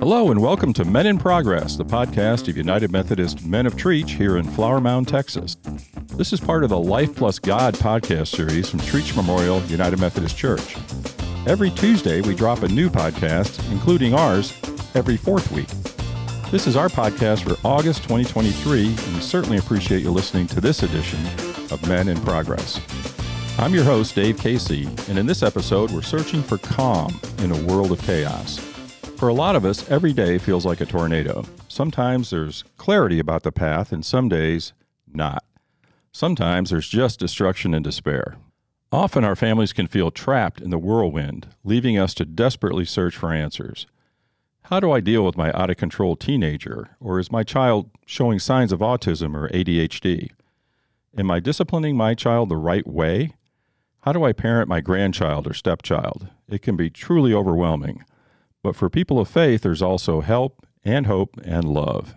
Hello and welcome to Men in Progress, the podcast of United Methodist Men of Trietsch here in Flower Mound, Texas. This is part of the Life Plus God podcast series from Trietsch Memorial United Methodist Church. Every Tuesday, we drop a new podcast, including ours, every fourth week. This is our podcast for August 2023, and we certainly appreciate you listening to this edition of Men in Progress. I'm your host, Dave Casey, and in this episode, we're searching for calm in a world of chaos. For a lot of us, every day feels like a tornado. Sometimes there's clarity about the path, and some days, not. Sometimes there's just destruction and despair. Often our families can feel trapped in the whirlwind, leaving us to desperately search for answers. How do I deal with my out-of-control teenager, or is my child showing signs of autism or ADHD? Am I disciplining my child the right way? How do I parent my grandchild or stepchild? It can be truly overwhelming. But for people of faith, there's also help and hope and love.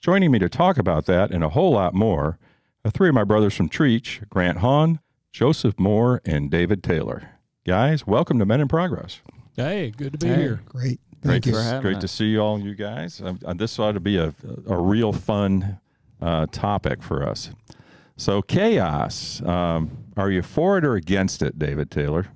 Joining me to talk about that and a whole lot more are three of my brothers from Trietsch, Grant Hahn, Joseph Moore, and David Taylor. Guys, welcome to Men in Progress. Hey, good to be here. Great. Great to see you all, you guys. This ought to be a real fun topic for us. So chaos, are you for it or against it, David Taylor?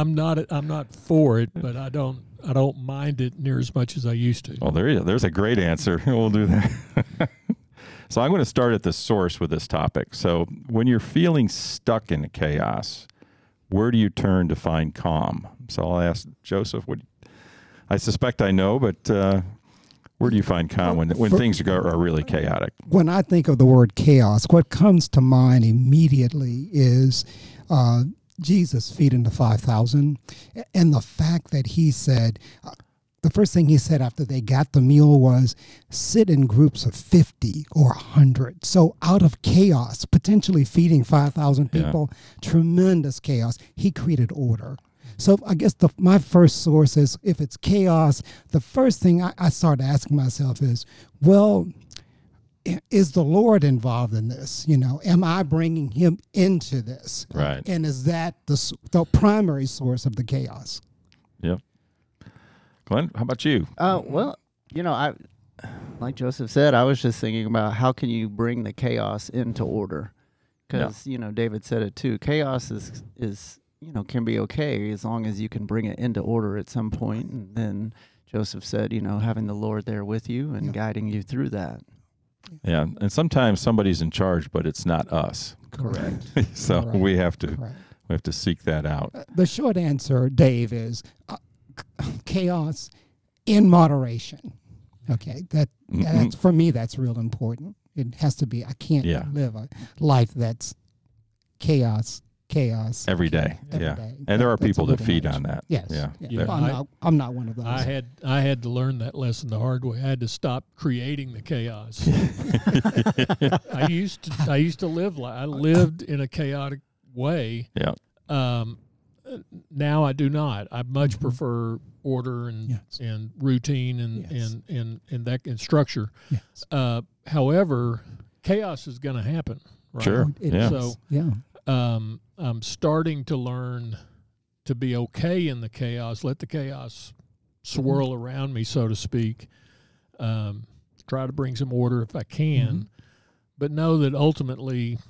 I'm not for it, but I don't mind it near as much as I used to. Well, there you go. There's a great answer. We'll do that. So I'm going to start at the source with this topic. So when you're feeling stuck in chaos, where do you turn to find calm? So I'll ask Joseph. I suspect I know, but where do you find calm when things are really chaotic? When I think of the word chaos, what comes to mind immediately is Jesus feeding the 5,000, and the fact that he said, the first thing he said after they got the meal was, sit in groups of 50 or 100. So out of chaos, potentially feeding 5,000 people, tremendous chaos, he created order. So I guess my first source is, if it's chaos, the first thing I start asking myself is, well, is the Lord involved in this? You know, am I bringing him into this? Right. And is that the primary source of the chaos? Yeah. Glenn, how about you? Well, you know, like Joseph said, I was just thinking about how can you bring the chaos into order? Because, you know, David said it too. Chaos is you know, can be okay as long as you can bring it into order at some point. And then Joseph said, you know, having the Lord there with you and guiding you through that. Yeah, and sometimes somebody's in charge, but it's not us. Correct. So Correct. we have to seek that out. The short answer, Dave, is chaos in moderation. Okay, that's for me. That's real important. It has to be. I can't live a life that's chaos. Every day. And there are people that feed on that. Yes. Yeah. I'm not one of those. I had to learn that lesson the hard way. I had to stop creating the chaos. I used to live like I lived in a chaotic way. Yeah. Now I do not. I much prefer order and routine and structure. Yes. However, chaos is going to happen. Right? Sure. So. I'm starting to learn to be okay in the chaos, let the chaos swirl around me, so to speak, try to bring some order if I can, but know that ultimately,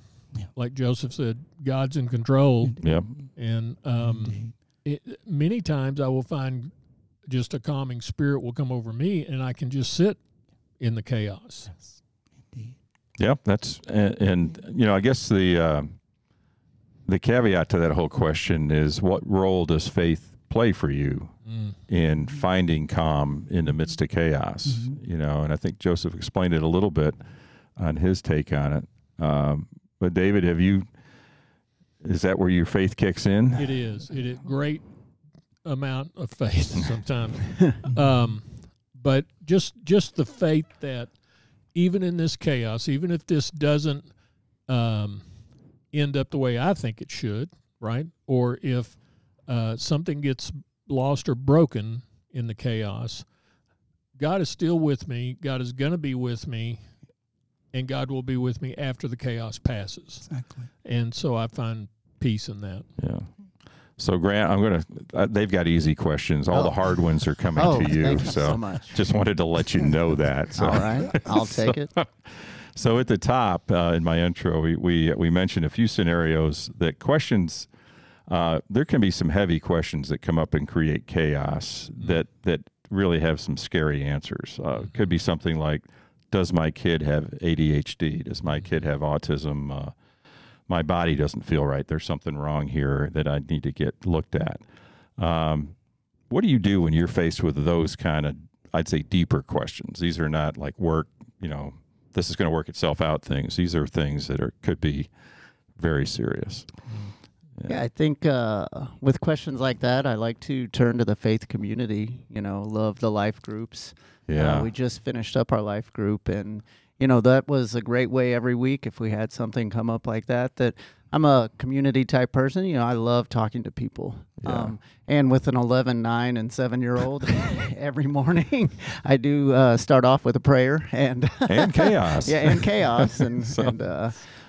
like Joseph said, God's in control. Yep. And many times I will find just a calming spirit will come over me, and I can just sit in the chaos. Yes. Indeed. Yeah, you know, I guess the caveat to that whole question is, what role does faith play for you in finding calm in the midst of chaos? You know, and I think Joseph explained it a little bit on his take on it. But David, is that where your faith kicks in? It is. It is a great amount of faith sometimes. But just the faith that even in this chaos, even if this doesn't, end up the way I think it should, right? Or if something gets lost or broken in the chaos, God is still with me. God is going to be with me, and God will be with me after the chaos passes. Exactly. And so I find peace in that. Yeah. So, Grant, I'm going to, they've got easy questions. All the hard ones are coming to you. Thank you so much. Just wanted to let you know that. So. All right. I'll take it. So at the top, in my intro, we mentioned a few scenarios that questions, there can be some heavy questions that come up and create chaos that really have some scary answers. Could be something like, does my kid have ADHD? Does my kid have autism? My body doesn't feel right. There's something wrong here that I need to get looked at. What do you do when you're faced with those kind of, I'd say, deeper questions? These are not like work, you know, this is going to work itself out things. These are things that could be very serious. Yeah, I think with questions like that, I like to turn to the faith community. You know, love the life groups. Yeah. We just finished up our life group, and, you know, that was a great way every week if we had something come up like that I'm a community type person. You know, I love talking to people. Yeah. And with an 11, 9, and 7-year-old, every morning I do start off with a prayer. And chaos. Yeah, and chaos. And,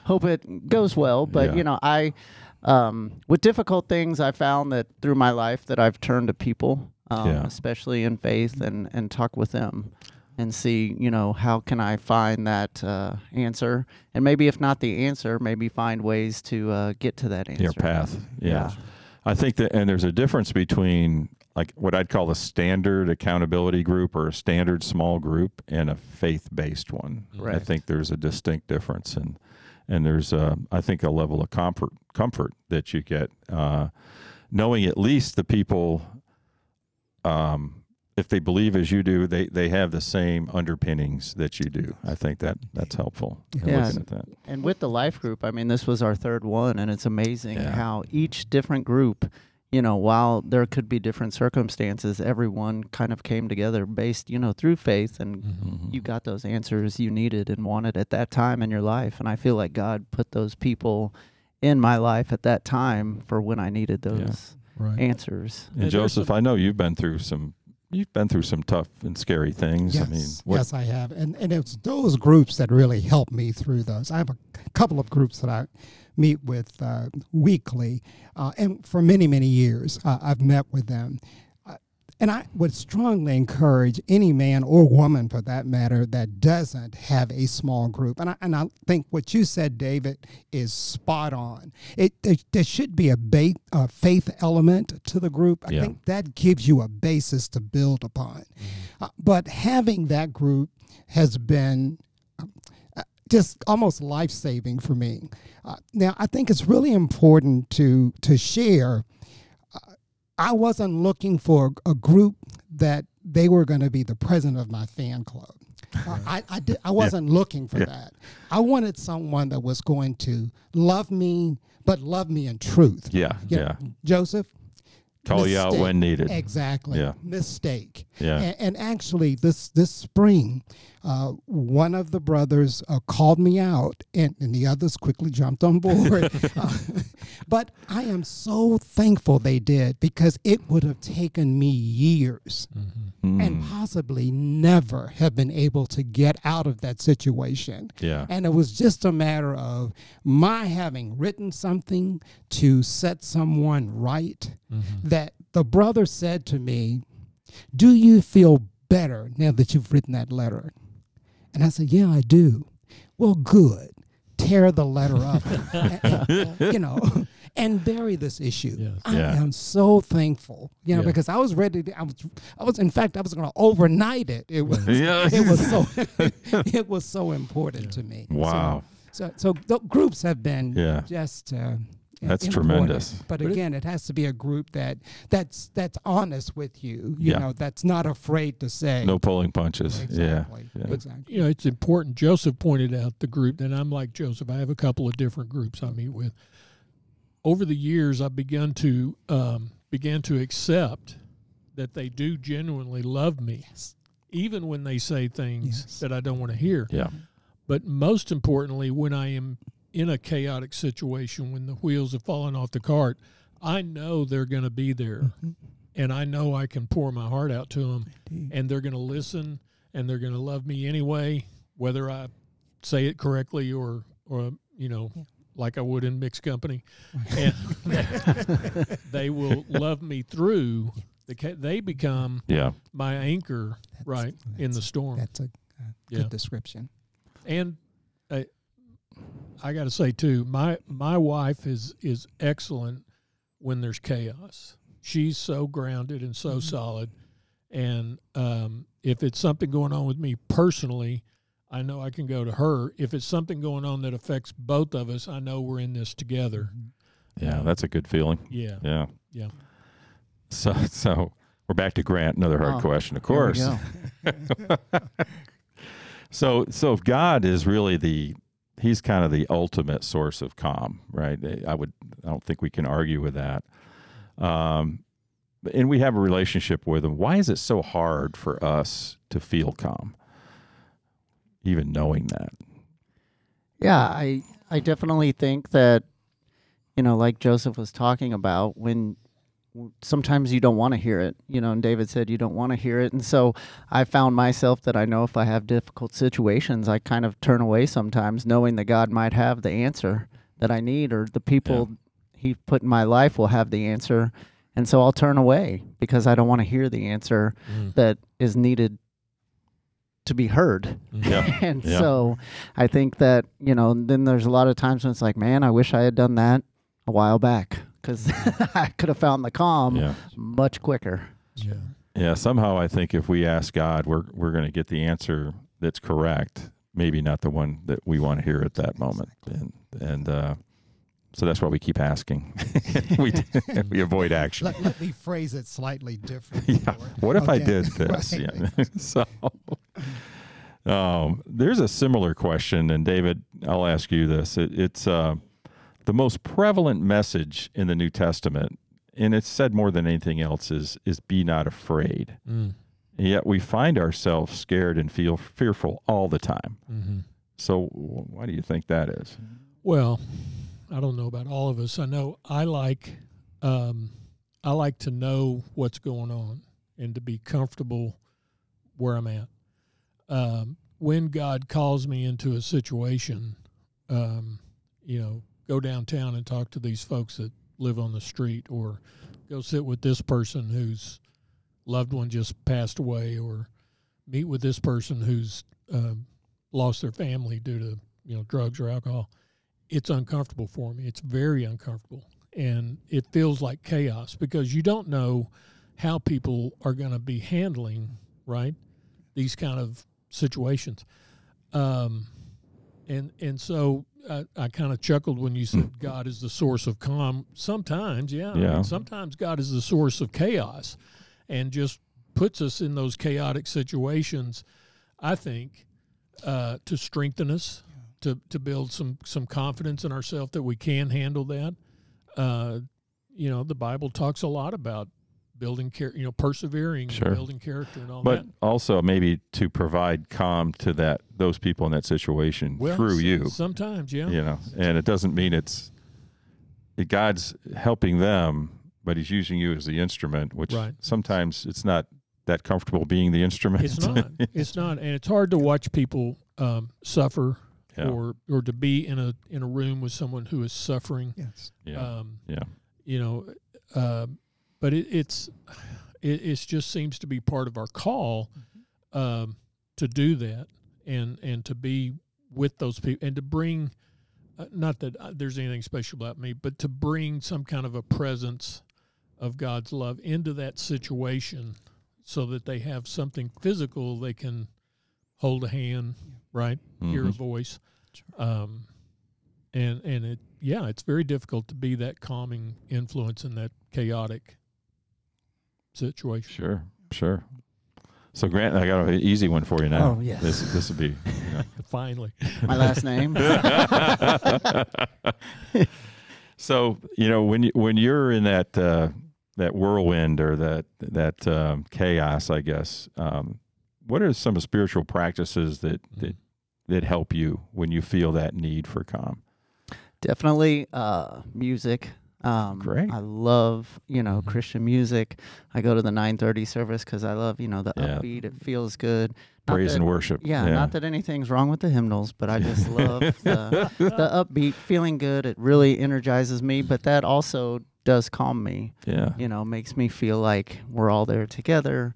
hope it goes well. But, you know, I... with difficult things, I found that through my life that I've turned to people, especially in faith, and talk with them and see, you know, how can I find that answer? And maybe if not the answer, maybe find ways to get to that answer. Your path. Yeah. I think that, and there's a difference between like what I'd call a standard accountability group or a standard small group and a faith-based one. Right. I think there's a distinct difference and there's, I think, a level of comfort that you get, knowing at least the people, if they believe as you do, they have the same underpinnings that you do. I think that's helpful. Yeah, looking at that. And with the life group, I mean, this was our third one, and it's amazing how each different group, you know, while there could be different circumstances, everyone kind of came together based, you know, through faith, and you got those answers you needed and wanted at that time in your life. And I feel like God put those people in my life at that time for when I needed those answers. And Joseph, I know you've been through some tough and scary things. Yes, I mean, yes, I have. And it's those groups that really helped me through those. I have a couple of groups that I meet with weekly, and for many, many years I've met with them. And I would strongly encourage any man or woman, for that matter, that doesn't have a small group. And I think what you said, David, is spot on. There should be a faith element to the group. I think that gives you a basis to build upon. But having that group has been just almost life-saving for me. Now, I think it's really important to share. I wasn't looking for a group that they were going to be the president of my fan club. I wasn't looking for that. I wanted someone that was going to love me, but love me in truth. Yeah, you know, Joseph? Call you out when needed. Exactly. Yeah. Mistake. Yeah. And actually, this spring, one of the brothers called me out, and the others quickly jumped on board. But I am so thankful they did, because it would have taken me years and possibly never have been able to get out of that situation. Yeah. And it was just a matter of my having written something to set someone right. That the brother said to me, "Do you feel better now that you've written that letter?" And I said, "Yeah, I do." "Well, good. Tear the letter up, and bury this issue." Yes. I am so thankful, because I was ready. I was going to overnight it. It was so important to me. Wow. So the groups have been just. That's tremendous. But again, it has to be a group that's honest with you, you know, that's not afraid to say. No pulling punches. Exactly. Yeah. Exactly. You know, it's important. Joseph pointed out the group, and I'm like Joseph. I have a couple of different groups I meet with. Over the years, I began to accept that they do genuinely love me, even when they say things that I don't want to hear. Yeah. But most importantly, when I am in a chaotic situation, when the wheels have fallen off the cart, I know they're going to be there, and I know I can pour my heart out to them, and they're going to listen, and they're going to love me anyway, whether I say it correctly or like I would in mixed company, and they will love me through. They become my anchor in the storm. That's a good description. And I got to say too, my wife is excellent when there's chaos. She's so grounded and so solid. And if it's something going on with me personally, I know I can go to her. If it's something going on that affects both of us, I know we're in this together. Yeah, that's a good feeling. Yeah. So we're back to Grant. Another hard question, of course. So if God is really he's kind of the ultimate source of calm, right? I don't think we can argue with that. And we have a relationship with him. Why is it so hard for us to feel calm, even knowing that? Yeah, I definitely think that, like Joseph was talking about, when sometimes you don't want to hear it, and David said you don't want to hear it. And so I found myself that I know if I have difficult situations, I kind of turn away sometimes, knowing that God might have the answer that I need, or the people he put in my life will have the answer. And so I'll turn away because I don't want to hear the answer that is needed to be heard. Yeah. And so I think that, then there's a lot of times when it's like, man, I wish I had done that a while back because I could have found the calm much quicker. Yeah. Yeah. Somehow I think if we ask God, we're going to get the answer that's correct, maybe not the one that we want to hear at that moment. Exactly. And so that's why we keep asking. we avoid action. Let me phrase it slightly different. Yeah. What if I did this? Right. Yeah. So there's a similar question, and David, I'll ask you this. It's the most prevalent message in the New Testament, and it's said more than anything else, is be not afraid. Mm. And yet we find ourselves scared and feel fearful all the time. Mm-hmm. So why do you think that is? Well, I don't know about all of us. I know I like to know what's going on and to be comfortable where I'm at. When God calls me into a situation, go downtown and talk to these folks that live on the street, or go sit with this person whose loved one just passed away, or meet with this person who's lost their family due to drugs or alcohol. It's uncomfortable for me. It's very uncomfortable. And it feels like chaos because you don't know how people are going to be handling, these kind of situations. And so I kind of chuckled when you said God is the source of calm. Sometimes, I mean, sometimes God is the source of chaos and just puts us in those chaotic situations, I think, to strengthen us. To build some confidence in ourselves that we can handle that. The Bible talks a lot about building persevering, and building character and all that. But also maybe to provide calm to those people in that situation through you. Sometimes, and it doesn't mean God's helping them, but he's using you as the instrument, which sometimes it's not that comfortable being the instrument. It's not. It's not. And it's hard to watch people suffer. Yeah. Or to be in a room with someone who is suffering. Yes. But it just seems to be part of our call to do that and to be with those people and to bring, not that there's anything special about me, but to bring some kind of a presence of God's love into that situation so that they have something physical they can hold a hand. Right, hear a voice, and it it's very difficult to be that calming influence in that chaotic situation. Sure. So Grant, I got an easy one for you now. Oh yes, this would be finally my last name. So when you're in that whirlwind or that chaos, I guess. What are some spiritual practices that help you when you feel that need for calm? Definitely music. Great. I love, Christian music. I go to the 9:30 service because I love, the upbeat. It feels good. Praise and worship. Yeah, not that anything's wrong with the hymnals, but I just love the upbeat, feeling good. It really energizes me, but that also does calm me. Yeah. Makes me feel like we're all there together.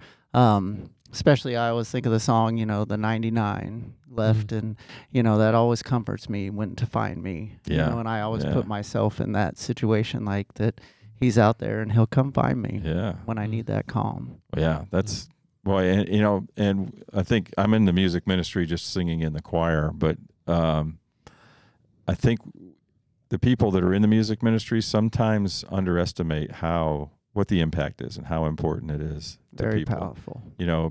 Especially I always think of the song, the 99 left, mm-hmm. and, that always comforts me when to find me. Yeah. And I always put myself in that situation like that he's out there and he'll come find me when I need that calm. Well, yeah, that's... Well, and, and I think I'm in the music ministry just singing in the choir, but I think the people that are in the music ministry sometimes underestimate what the impact is and how important it is to Very people. Powerful.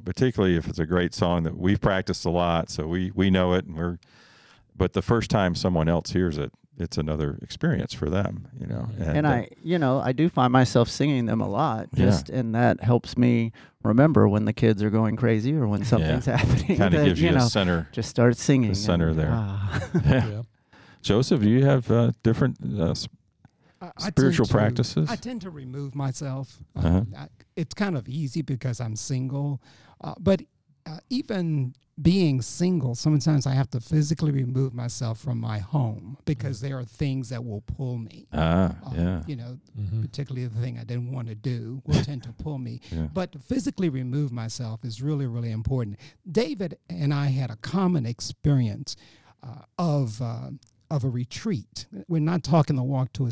Particularly if it's a great song that we've practiced a lot, so we know it, and but the first time someone else hears it, it's another experience for them, And I do find myself singing them a lot, and that helps me remember when the kids are going crazy or when something's happening. Kind of gives you a center. Just start singing. The center there. Joseph, do you have different spiritual practices? I tend to remove myself. It's kind of easy because I'm single, but even being single, sometimes I have to physically remove myself from my home because there are things that will pull me. Particularly the thing I didn't want to do will tend to pull me. Yeah. But to physically remove myself is really, really important. David and I had a common experience of a retreat. We're not talking the Walk to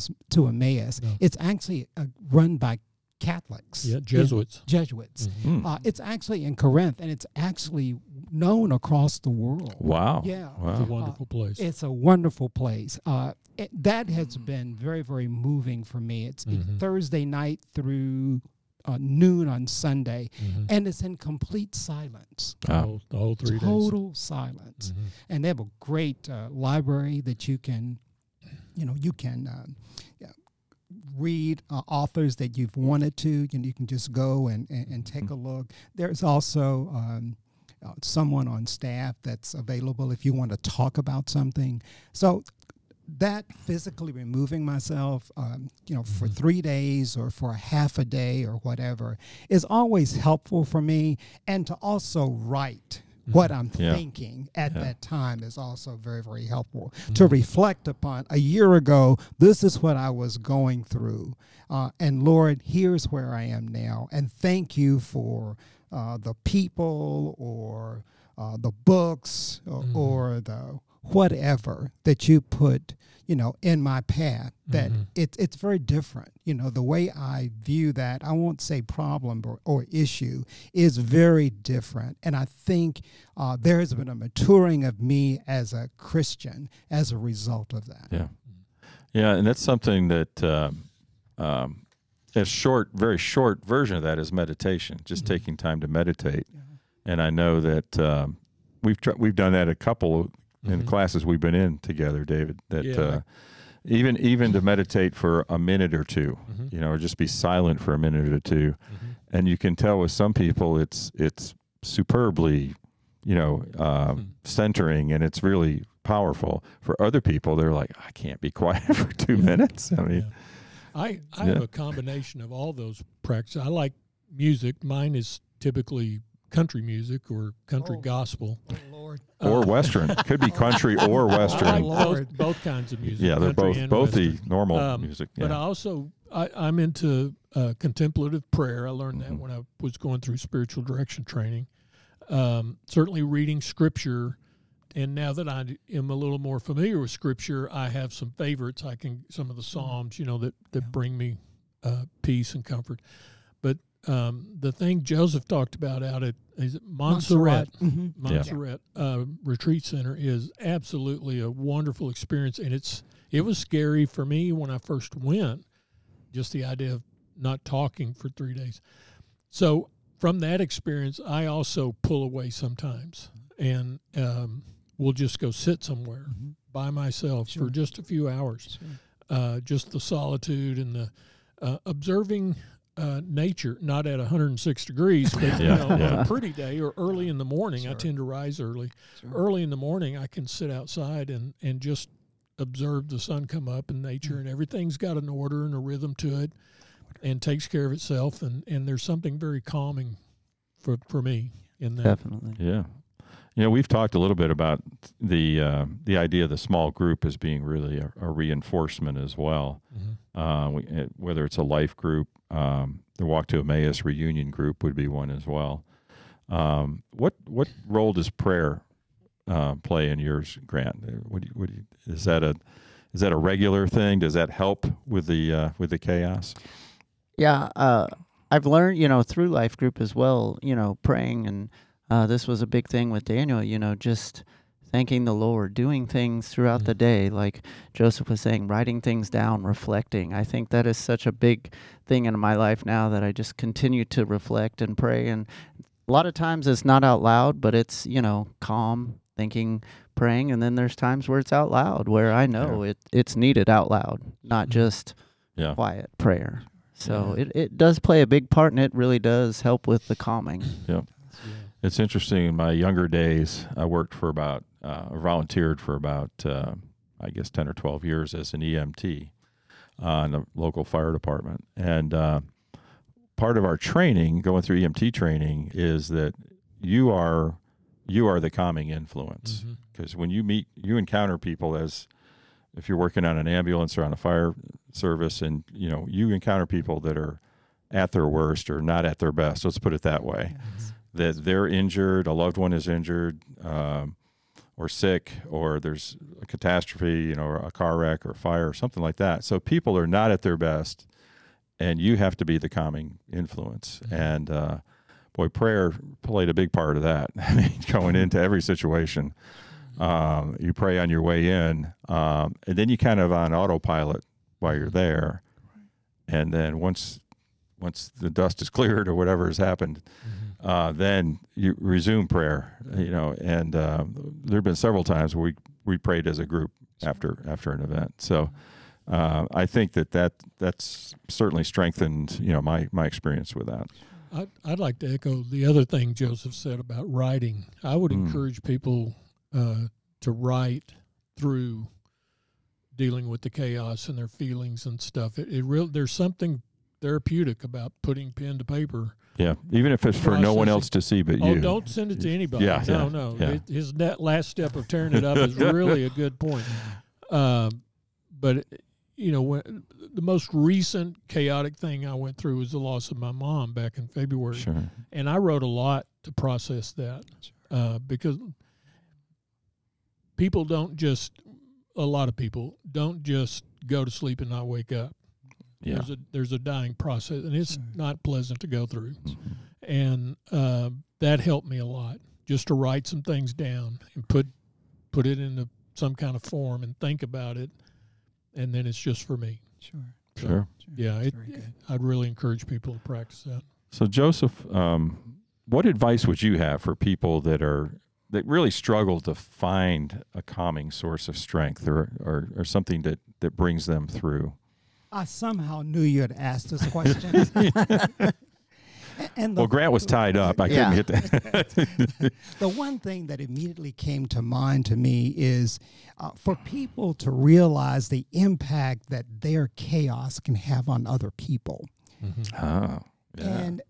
Emmaus. No. It's actually run by Catholics. Yeah, Jesuits. Mm-hmm. It's actually in Corinth, and it's actually known across the world. Wow. Yeah. Wow. It's a wonderful place. It's a wonderful place. That has been very, very moving for me. It's Thursday night through noon on Sunday, and it's in complete silence. The whole 3 days. Total silence. Mm-hmm. And they have a great library that you can read authors that you've wanted to, and you can just go and take a look. There's also someone on staff that's available if you want to talk about something. So that physically removing myself, for 3 days or for half a day or whatever is always helpful for me. And to also write what I'm thinking at that time is also very, very helpful. To reflect upon a year ago, this is what I was going through. And Lord, here's where I am now. And thank you for the people or the books or the whatever that you put, in my path, that it's very different. The way I view that, I won't say problem or issue, is very different. And I think there has been a maturing of me as a Christian as a result of that. Yeah. Yeah, and that's something that a very short version of that is meditation, just taking time to meditate. Yeah. And I know that we've done that a couple of in classes we've been in together, David, that even to meditate for a minute or two, or just be silent for a minute or two, and you can tell with some people it's superbly, centering, and it's really powerful. For other people, they're like, I can't be quiet for 2 minutes. I mean, I have a combination of all those practices. I like music. Mine is typically country music or country gospel. Oh, Lord. Or Western. Could be country or Western. I like both kinds of music. Yeah, they're both the normal music. Yeah. But I also, I'm into contemplative prayer. I learned that when I was going through spiritual direction training. Certainly reading Scripture. And now that I am a little more familiar with Scripture, I have some favorites. Some of the Psalms, that bring me peace and comfort. But the thing Joseph talked about out at Montserrat Retreat Center is absolutely a wonderful experience, and it was scary for me when I first went, just the idea of not talking for 3 days. So from that experience, I also pull away sometimes, and will just go sit somewhere by myself for just a few hours, just the solitude and the observing. Nature, not at 106 degrees, but on a pretty day or early in the morning, I tend to rise early. Early in the morning, I can sit outside and just observed the sun come up in nature, and everything's got an order and a rhythm to it and takes care of itself. And there's something very calming for me in that. Definitely. Yeah. You know, we've talked a little bit about the idea of the small group as being really a reinforcement as well, mm-hmm. Whether it's a life group, the Walk to Emmaus reunion group would be one as well. What role does prayer play in yours, Grant? Is that a regular thing? Does that help with the chaos? Yeah, I've learned, through life group as well, praying, and this was a big thing with Daniel, just thanking the Lord, doing things throughout the day, like Joseph was saying, writing things down, reflecting. I think that is such a big thing in my life now, that I just continue to reflect and pray. And a lot of times it's not out loud, but it's, calm, thinking, praying. And then there's times where it's out loud, where I know it's needed out loud, not just quiet prayer. So it does play a big part, and it really does help with the calming. Yeah. It's interesting. In my younger days, I volunteered for about, 10 or 12 years as an EMT in a local fire department. And part of our training, going through EMT training, is that you are the calming influence. Because when you encounter people, as if you're working on an ambulance or on a fire service, and you encounter people that are at their worst or not at their best. Let's put it that way. Yes. That they're injured, a loved one is injured, or sick, or there's a catastrophe, or a car wreck or fire or something like that. So people are not at their best, and you have to be the calming influence. Mm-hmm. And prayer played a big part of that. I mean, going into every situation, you pray on your way in, and then you kind of on autopilot while you're there. And then once the dust is cleared or whatever has happened, then you resume prayer, and there have been several times where we prayed as a group after an event. So I think that's certainly strengthened, my experience with that. I'd like to echo the other thing Joseph said about writing. I would encourage people to write through dealing with the chaos and their feelings and stuff. There's something therapeutic about putting pen to paper. Yeah, even if it's for no one else to see but you. Oh, don't send it to anybody. Yeah, no. Yeah. His last step of tearing it up is really a good point. But, the most recent chaotic thing I went through was the loss of my mom back in February. Sure. And I wrote a lot to process that because a lot of people don't just go to sleep and not wake up. Yeah. There's a dying process, and it's not pleasant to go through. Mm-hmm. And that helped me a lot, just to write some things down and put it into some kind of form and think about it, and then it's just for me. Sure. Yeah, I'd really encourage people to practice that. So, Joseph, what advice would you have for people that really struggle to find a calming source of strength or something that brings them through? I somehow knew you'd ask this question. Well, Grant was tied up. I couldn't hit that. The one thing that immediately came to mind to me is for people to realize the impact that their chaos can have on other people. Mm-hmm. Oh, yeah. And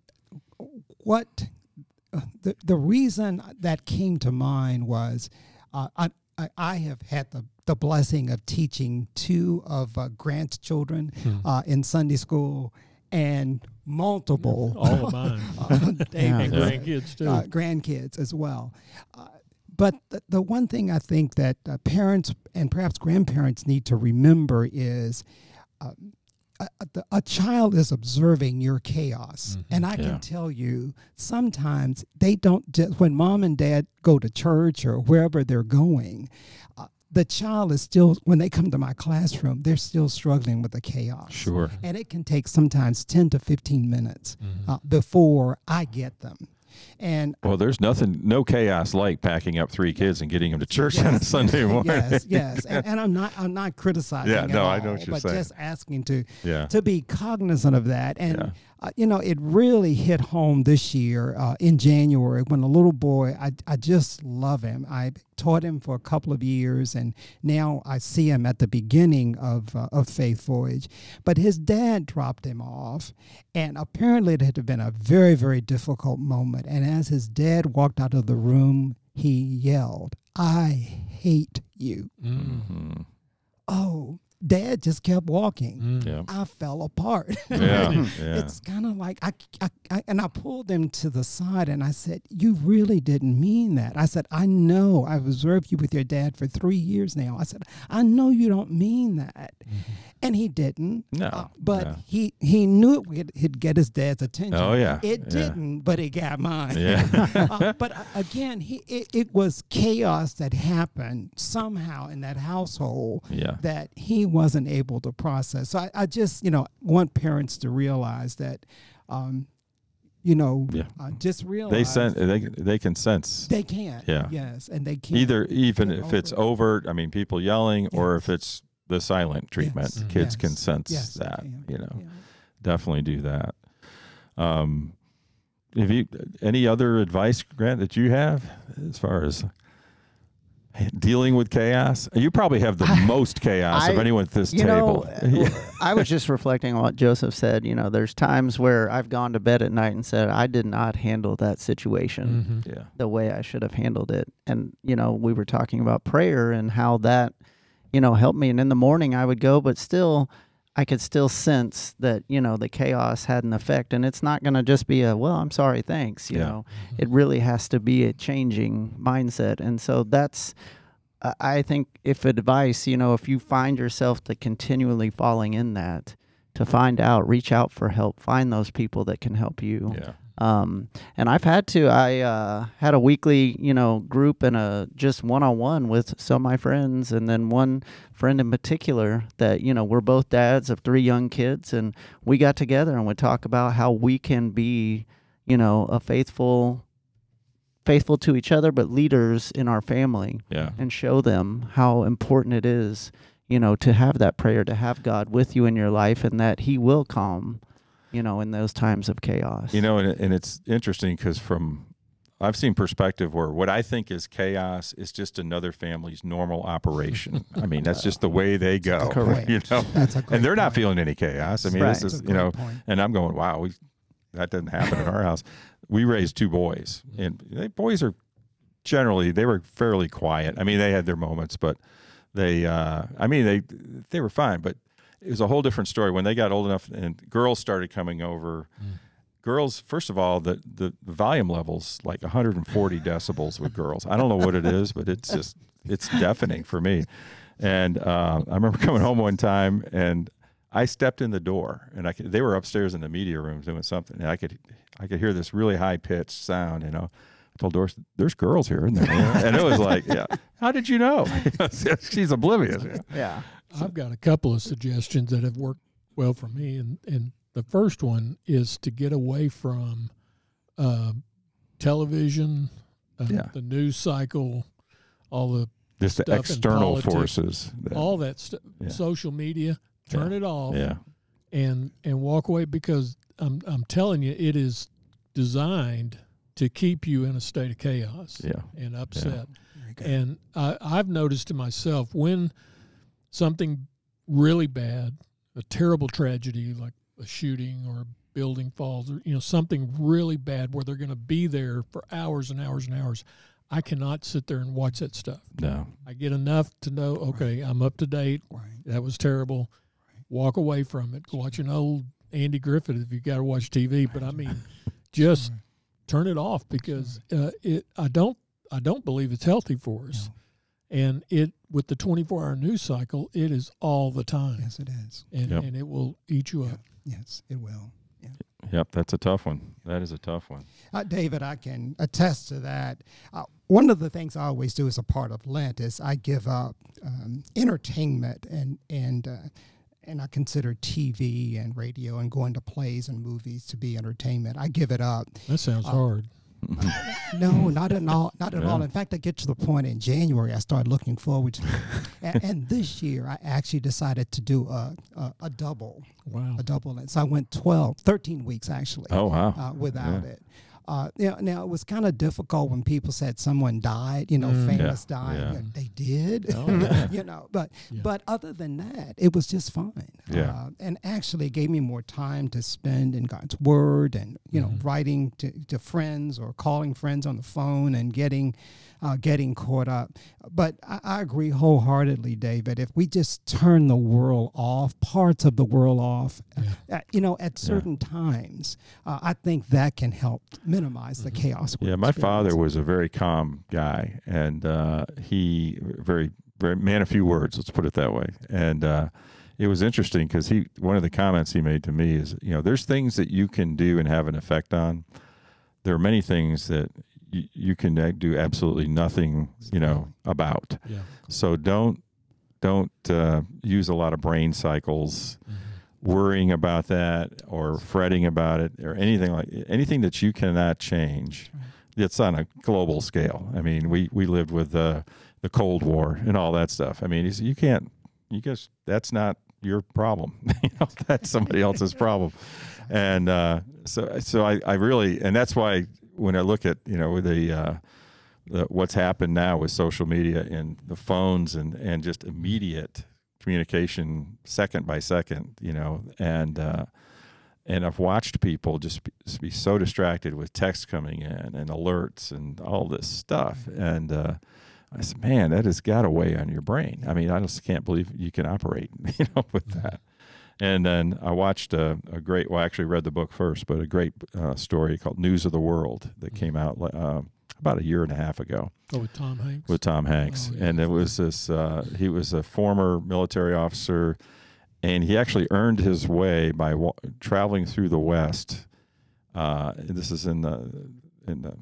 what the reason that came to mind was I have had the blessing of teaching two of Grant's children in Sunday school, and multiple all of mine, and grandkids too, grandkids as well. But the one thing I think that parents and perhaps grandparents need to remember is a child is observing your chaos, and I can tell you sometimes they don't. When mom and dad go to church or wherever they're going, the child is still, when they come to my classroom, they're still struggling with the chaos. Sure. And it can take sometimes 10 to 15 minutes before I get them. And there's no chaos like packing up three kids and getting them to church on a Sunday morning. Yes. And I'm not criticizing. Yeah, no, I know what you're saying. But just asking to be cognizant of that. And It really hit home this year in January when a little boy, I just love him. I taught him for a couple of years, and now I see him at the beginning of Faith Voyage. But his dad dropped him off, and apparently it had been a very, very difficult moment. And as his dad walked out of the room, he yelled, "I hate you." Mm-hmm. Oh, Dad just kept walking. Mm. Yeah. I fell apart. Yeah. Yeah. It's kind of like, I pulled him to the side and I said, "You really didn't mean that." I said, "I know. I've observed you with your dad for 3 years now." I said, "I know you don't mean that." Mm-hmm. And he didn't. No. But yeah. He knew it would get his dad's attention. Oh, yeah. It didn't, but it got mine. Yeah. But again, it was chaos that happened somehow in that household that he wasn't able to process. So I just, want parents to realize that, just realize they can sense. They can. Yeah. Yes, and they can. Either even if it's overt, people yelling, or if it's the silent treatment, kids can sense that. Definitely do that. Have you any other advice, Grant, that you have as far as dealing with chaos? You probably have the most chaos of anyone at this table. I was just reflecting on what Joseph said. There's times where I've gone to bed at night and said, I did not handle that situation the way I should have handled it. And, we were talking about prayer and how that, helped me. And in the morning I would go, but still, I could still sense that, the chaos had an effect. And it's not going to just be I'm sorry, thanks, you know. It really has to be a changing mindset. And so that's, I think, if advice, if you find yourself to continually falling in that, to find out, reach out for help, find those people that can help you. Yeah. And I've had to, I had a weekly, group and a just one-on-one with some of my friends, and then one friend in particular that, we're both dads of 3 young kids, and we got together and would talk about how we can be, a faithful to each other, but leaders in our family and show them how important it is, to have that prayer, to have God with you in your life, and that he will come. In those times of chaos. And it's interesting because I've seen perspective where what I think is chaos is just another family's normal operation. That's just the way they go. Correct. That's a great and they're not feeling any chaos. Right. This is, point. And I'm going, wow, that doesn't happen in our house. We raised 2 boys, and boys are generally, they were fairly quiet. They had their moments, but they were fine, but it was a whole different story when they got old enough and girls started coming over. Mm. Girls, first of all, the volume level's like 140 decibels with girls. I don't know what it is, but it's deafening for me. And I remember coming home one time and I stepped in the door, and they were upstairs in the media room doing something, and I could hear this really high pitched sound, Told Doris, "There's girls here, isn't there?" And it was like, how did you know? She's oblivious. Yeah. I've got a couple of suggestions that have worked well for me. And the first one is to get away from television, the news cycle, all the just stuff, the external politics, forces. All that stuff, social media, turn it off and walk away, because I'm telling you, it is designed to keep you in a state of chaos and upset. Yeah. And I've noticed in myself, when something really bad, a terrible tragedy like a shooting or a building falls, or something really bad where they're going to be there for hours and hours and hours, I cannot sit there and watch that stuff. No. I get enough to know, okay, I'm up to date. Right. That was terrible. Right. Walk away from it. Watch an old Andy Griffith if you got to watch TV. Right. But just... Right. Turn it off, because I don't believe it's healthy for us. No. And with the 24-hour news cycle, it is all the time. Yes, it is. And it will eat you up. Yes, it will. Yeah. Yep, that's a tough one. That is a tough one. David, I can attest to that. One of the things I always do as a part of Lent is I give up entertainment and I consider TV and radio and going to plays and movies to be entertainment. I give it up. That sounds hard. No, not at all. Not at all. In fact, I get to the point in January I started looking forward to it. And this year I actually decided to do a double. Wow. A double. And so I went 13 weeks actually. Oh, wow. Without it. Now, it was kind of difficult when people said someone died, famous died. Yeah. They did, but other than that, it was just fine. Yeah. And actually gave me more time to spend in God's Word and, writing to friends or calling friends on the phone and getting caught up. But I agree wholeheartedly, David, if we just turn the world off, parts of the world off, at certain times, I think that can help minimize the chaos. Yeah, my father was a very calm guy, and he very, very man of few words. Let's put it that way. And it was interesting because one of the comments he made to me is, there's things that you can do and have an effect on. There are many things that you can do absolutely nothing, about. Yeah, cool. So don't use a lot of brain cycles. Mm-hmm. Worrying about that or fretting about it or anything that you cannot change. It's on a global scale. I mean, we lived with the Cold War and all that stuff. I mean, you guess that's not your problem. That's somebody else's problem. And so I really, and that's why when I look at, the what's happened now with social media and the phones and just immediate communication second by second, and I've watched people just be so distracted with texts coming in and alerts and all this stuff. And I said, man, that has got a weigh on your brain. I mean, I just can't believe you can operate, with that. And then I watched a great, well, I actually read the book first, but a great story called News of the World that came out about a year and a half ago. Oh, with Tom Hanks? With Tom Hanks. Oh, yeah. And it was this, he was a former military officer, and he actually earned his way by traveling through the West. This is in the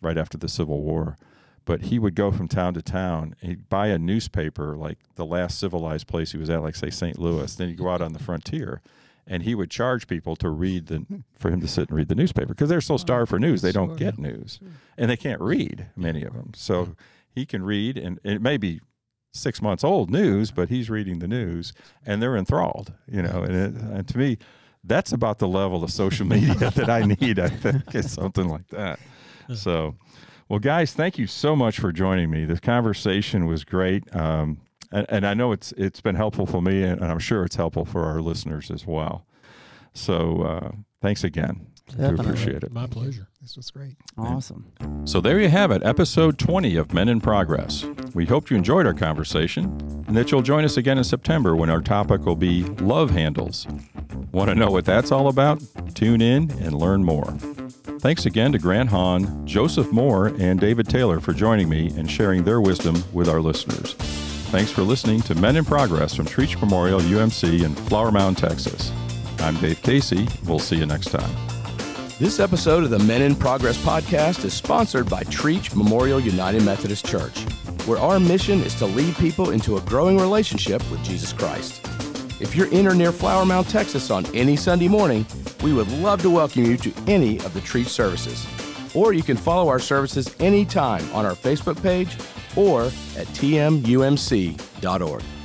right after the Civil War. But he would go from town to town. He'd buy a newspaper, like the last civilized place he was at, like, say, St. Louis. Then he'd go out on the frontier. And he would charge people for him to sit and read the newspaper because they're so starved for news. They don't get news, and they can't read, many of them. So he can read, and it may be 6 months old news, but he's reading the news, and they're enthralled, And to me, that's about the level of social media that I need, I think, it's something like that. So, well, guys, thank you so much for joining me. This conversation was great. And I know it's been helpful for me, and I'm sure it's helpful for our listeners as well. So thanks again. Definitely. I do appreciate it. My pleasure. This was great. Awesome. So there you have it, episode 20 of Men in Progress. We hope you enjoyed our conversation and that you'll join us again in September when our topic will be love handles. Want to know what that's all about? Tune in and learn more. Thanks again to Grant Hahn, Joseph Moore, and David Taylor for joining me and sharing their wisdom with our listeners. Thanks for listening to Men in Progress from Trietsch Memorial UMC in Flower Mound, Texas. I'm Dave Casey. We'll see you next time. This episode of the Men in Progress podcast is sponsored by Trietsch Memorial United Methodist Church, where our mission is to lead people into a growing relationship with Jesus Christ. If you're in or near Flower Mound, Texas on any Sunday morning, we would love to welcome you to any of the Trietsch services. Or you can follow our services anytime on our Facebook page, or at tmumc.org.